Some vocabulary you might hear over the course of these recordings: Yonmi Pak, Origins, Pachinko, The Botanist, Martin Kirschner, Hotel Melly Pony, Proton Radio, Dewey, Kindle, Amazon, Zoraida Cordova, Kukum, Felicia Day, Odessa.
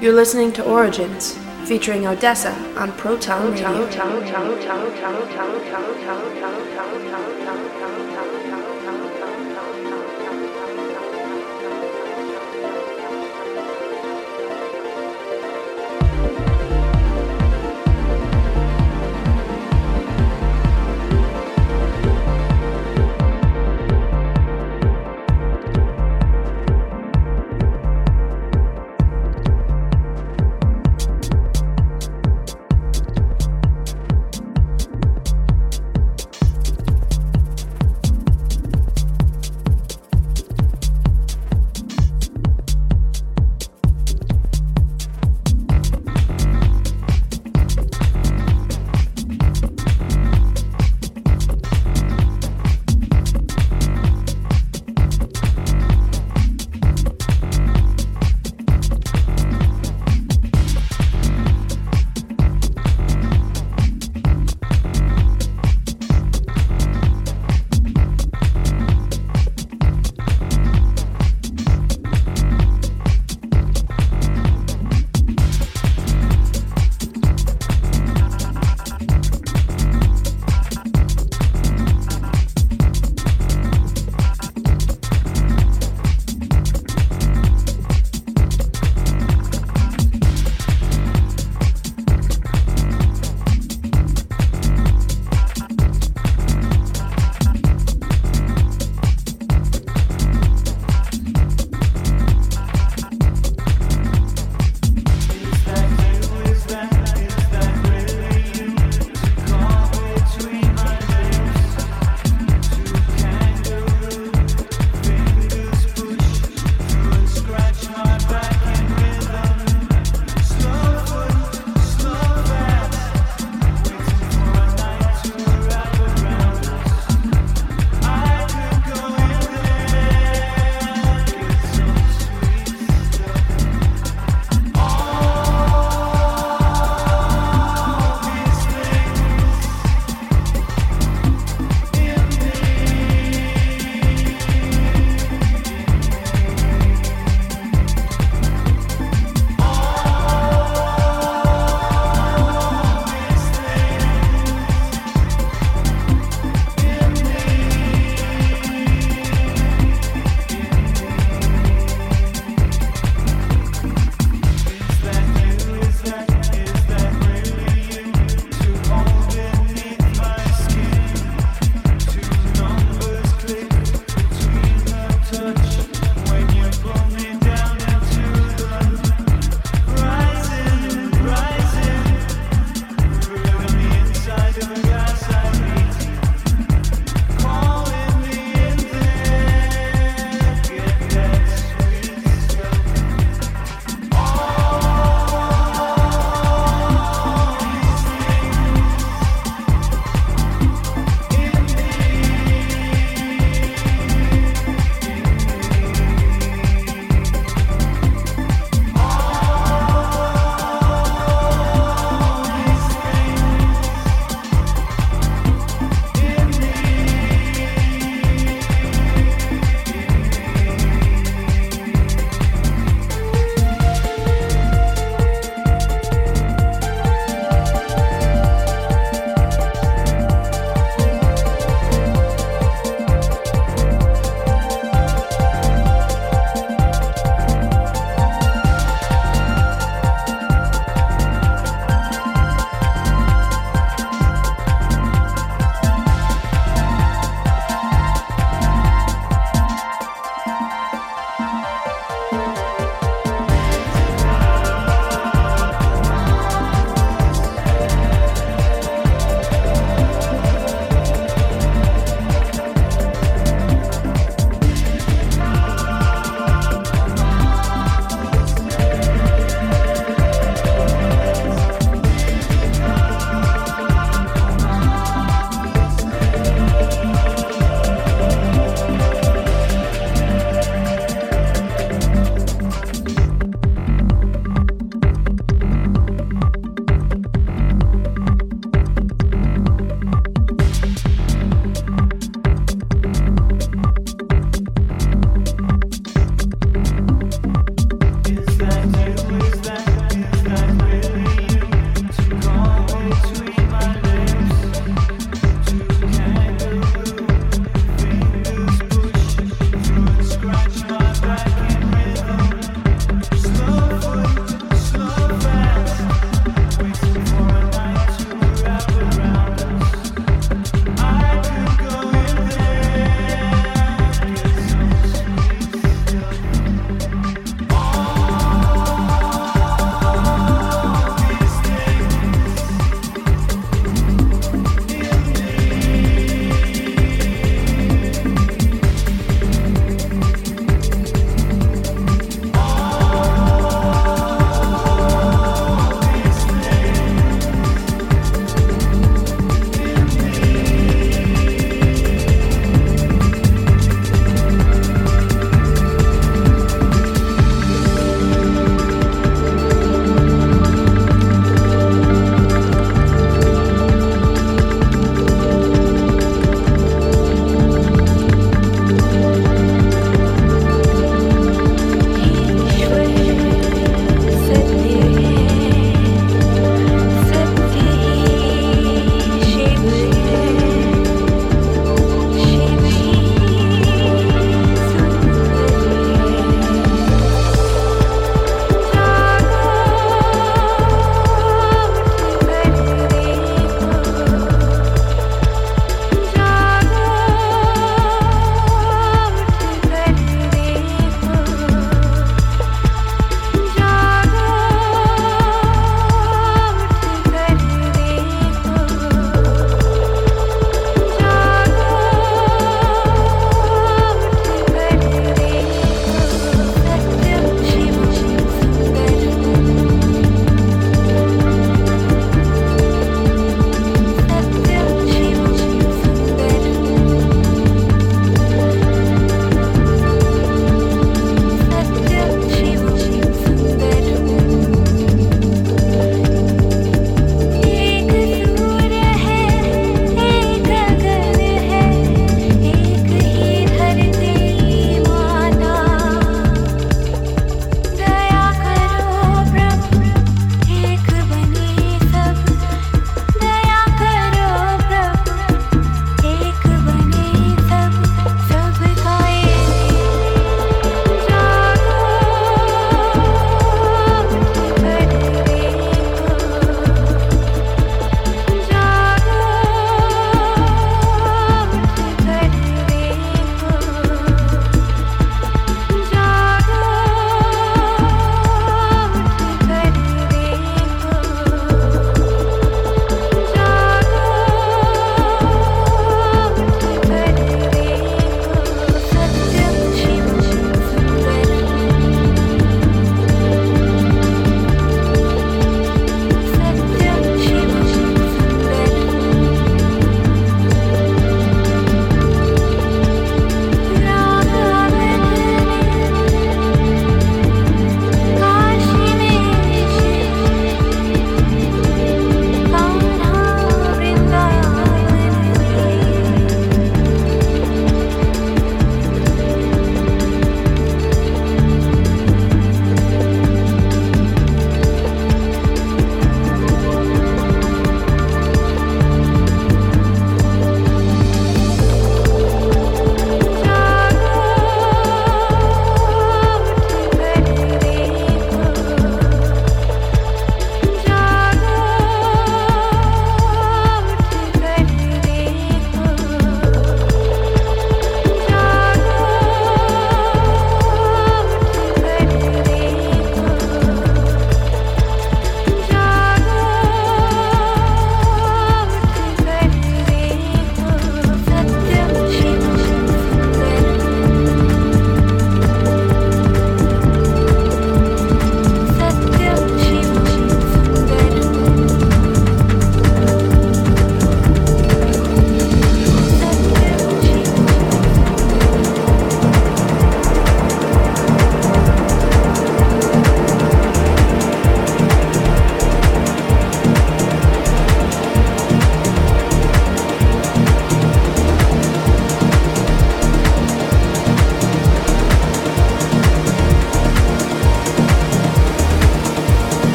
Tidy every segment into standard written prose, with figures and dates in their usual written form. You're listening to Origins, featuring Odessa on Proton Radio.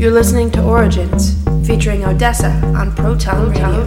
You're listening to Origins, featuring Odessa on Proton Radio.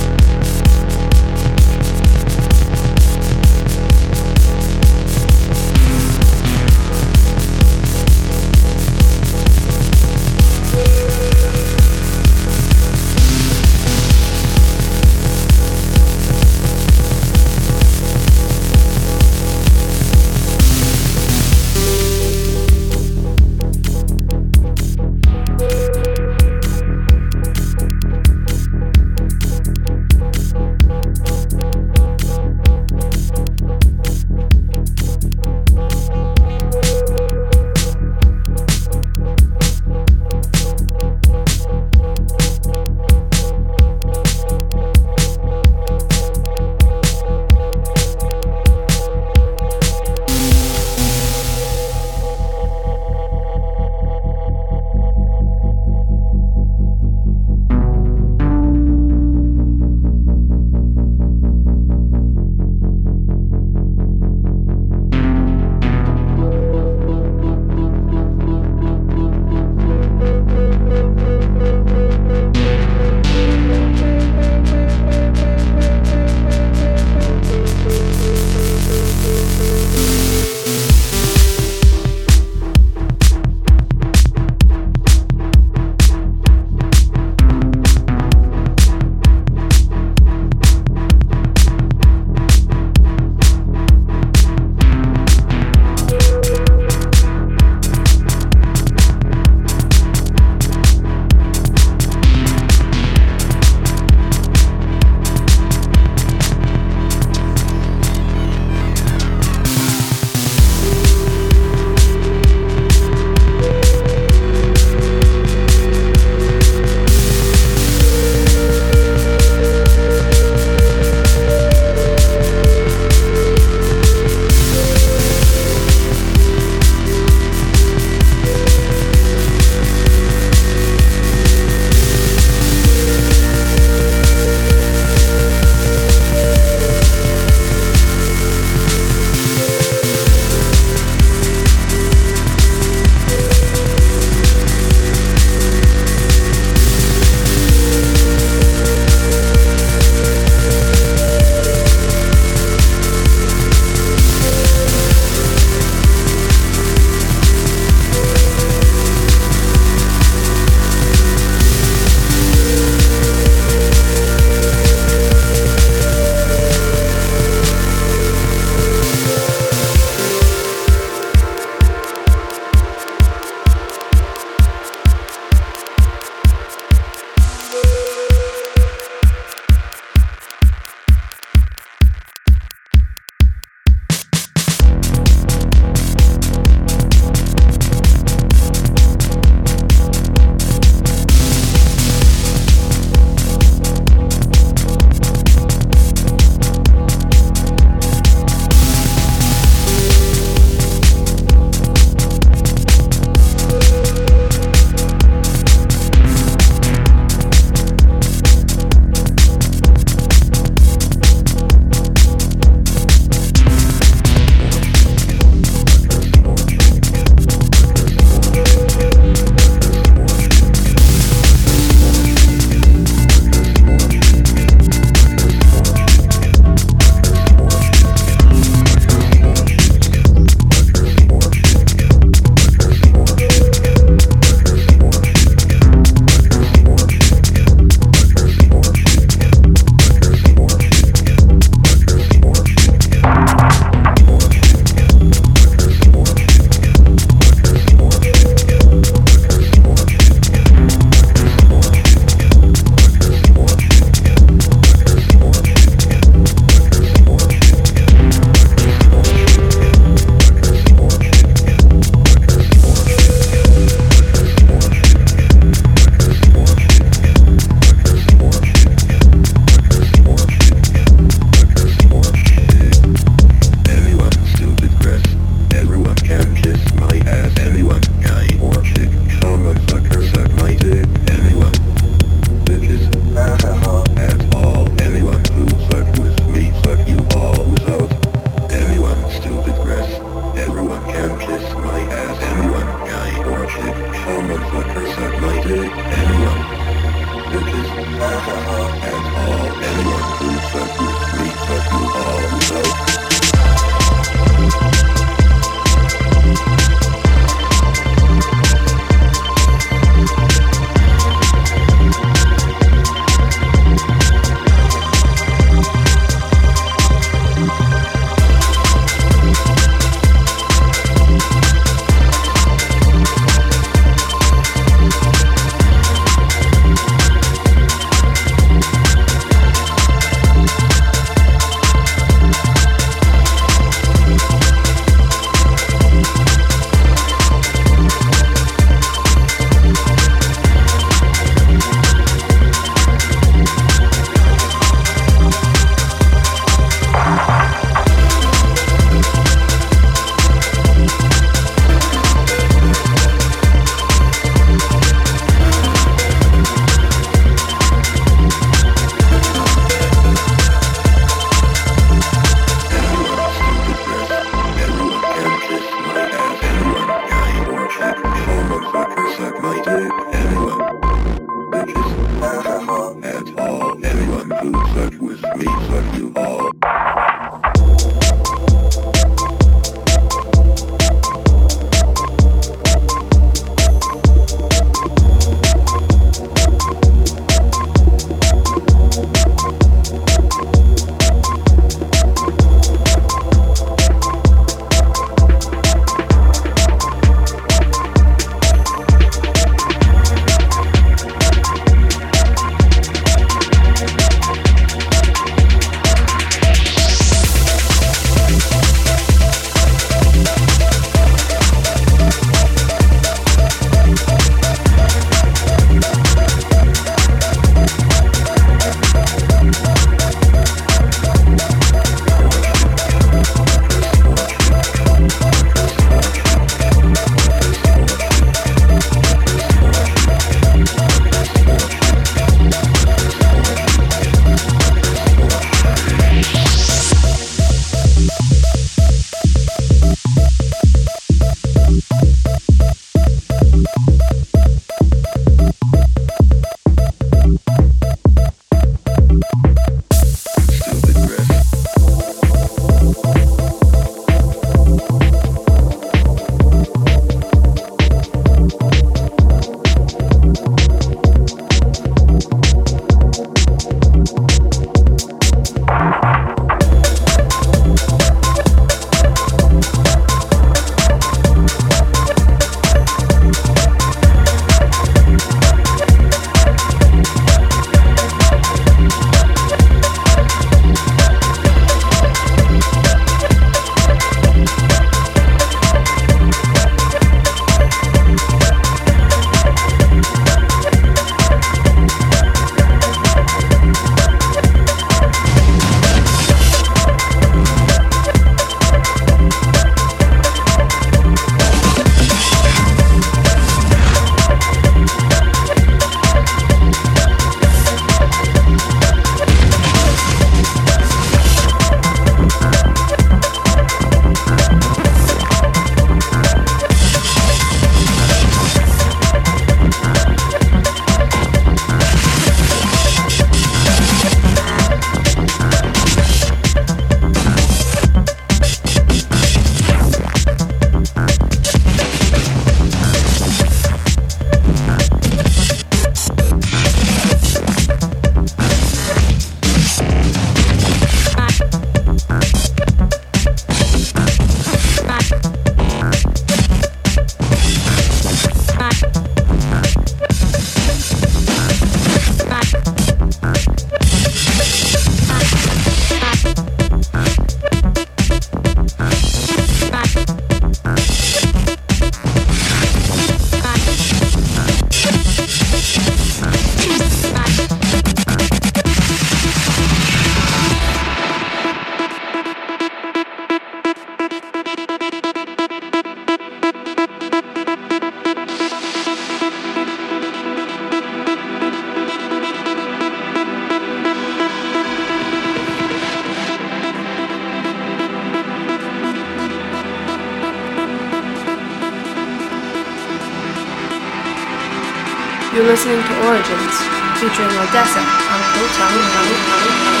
You're listening to Origins, featuring Odessa on Hotel Melly Pony.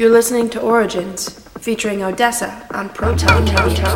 You're listening to Origins, featuring Odessa on Proton Radio.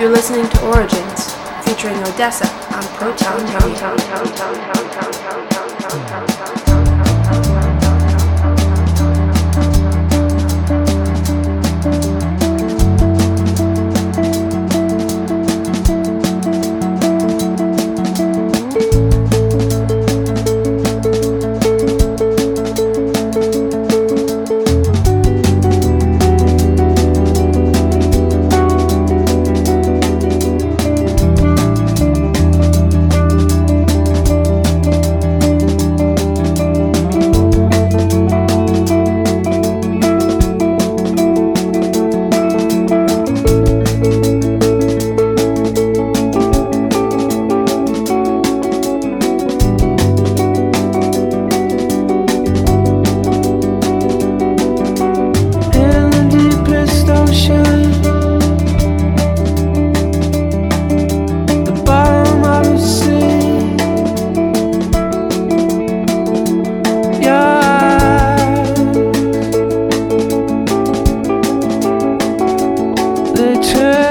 You're listening to Origins, featuring Odessa on Proton Radio. Turn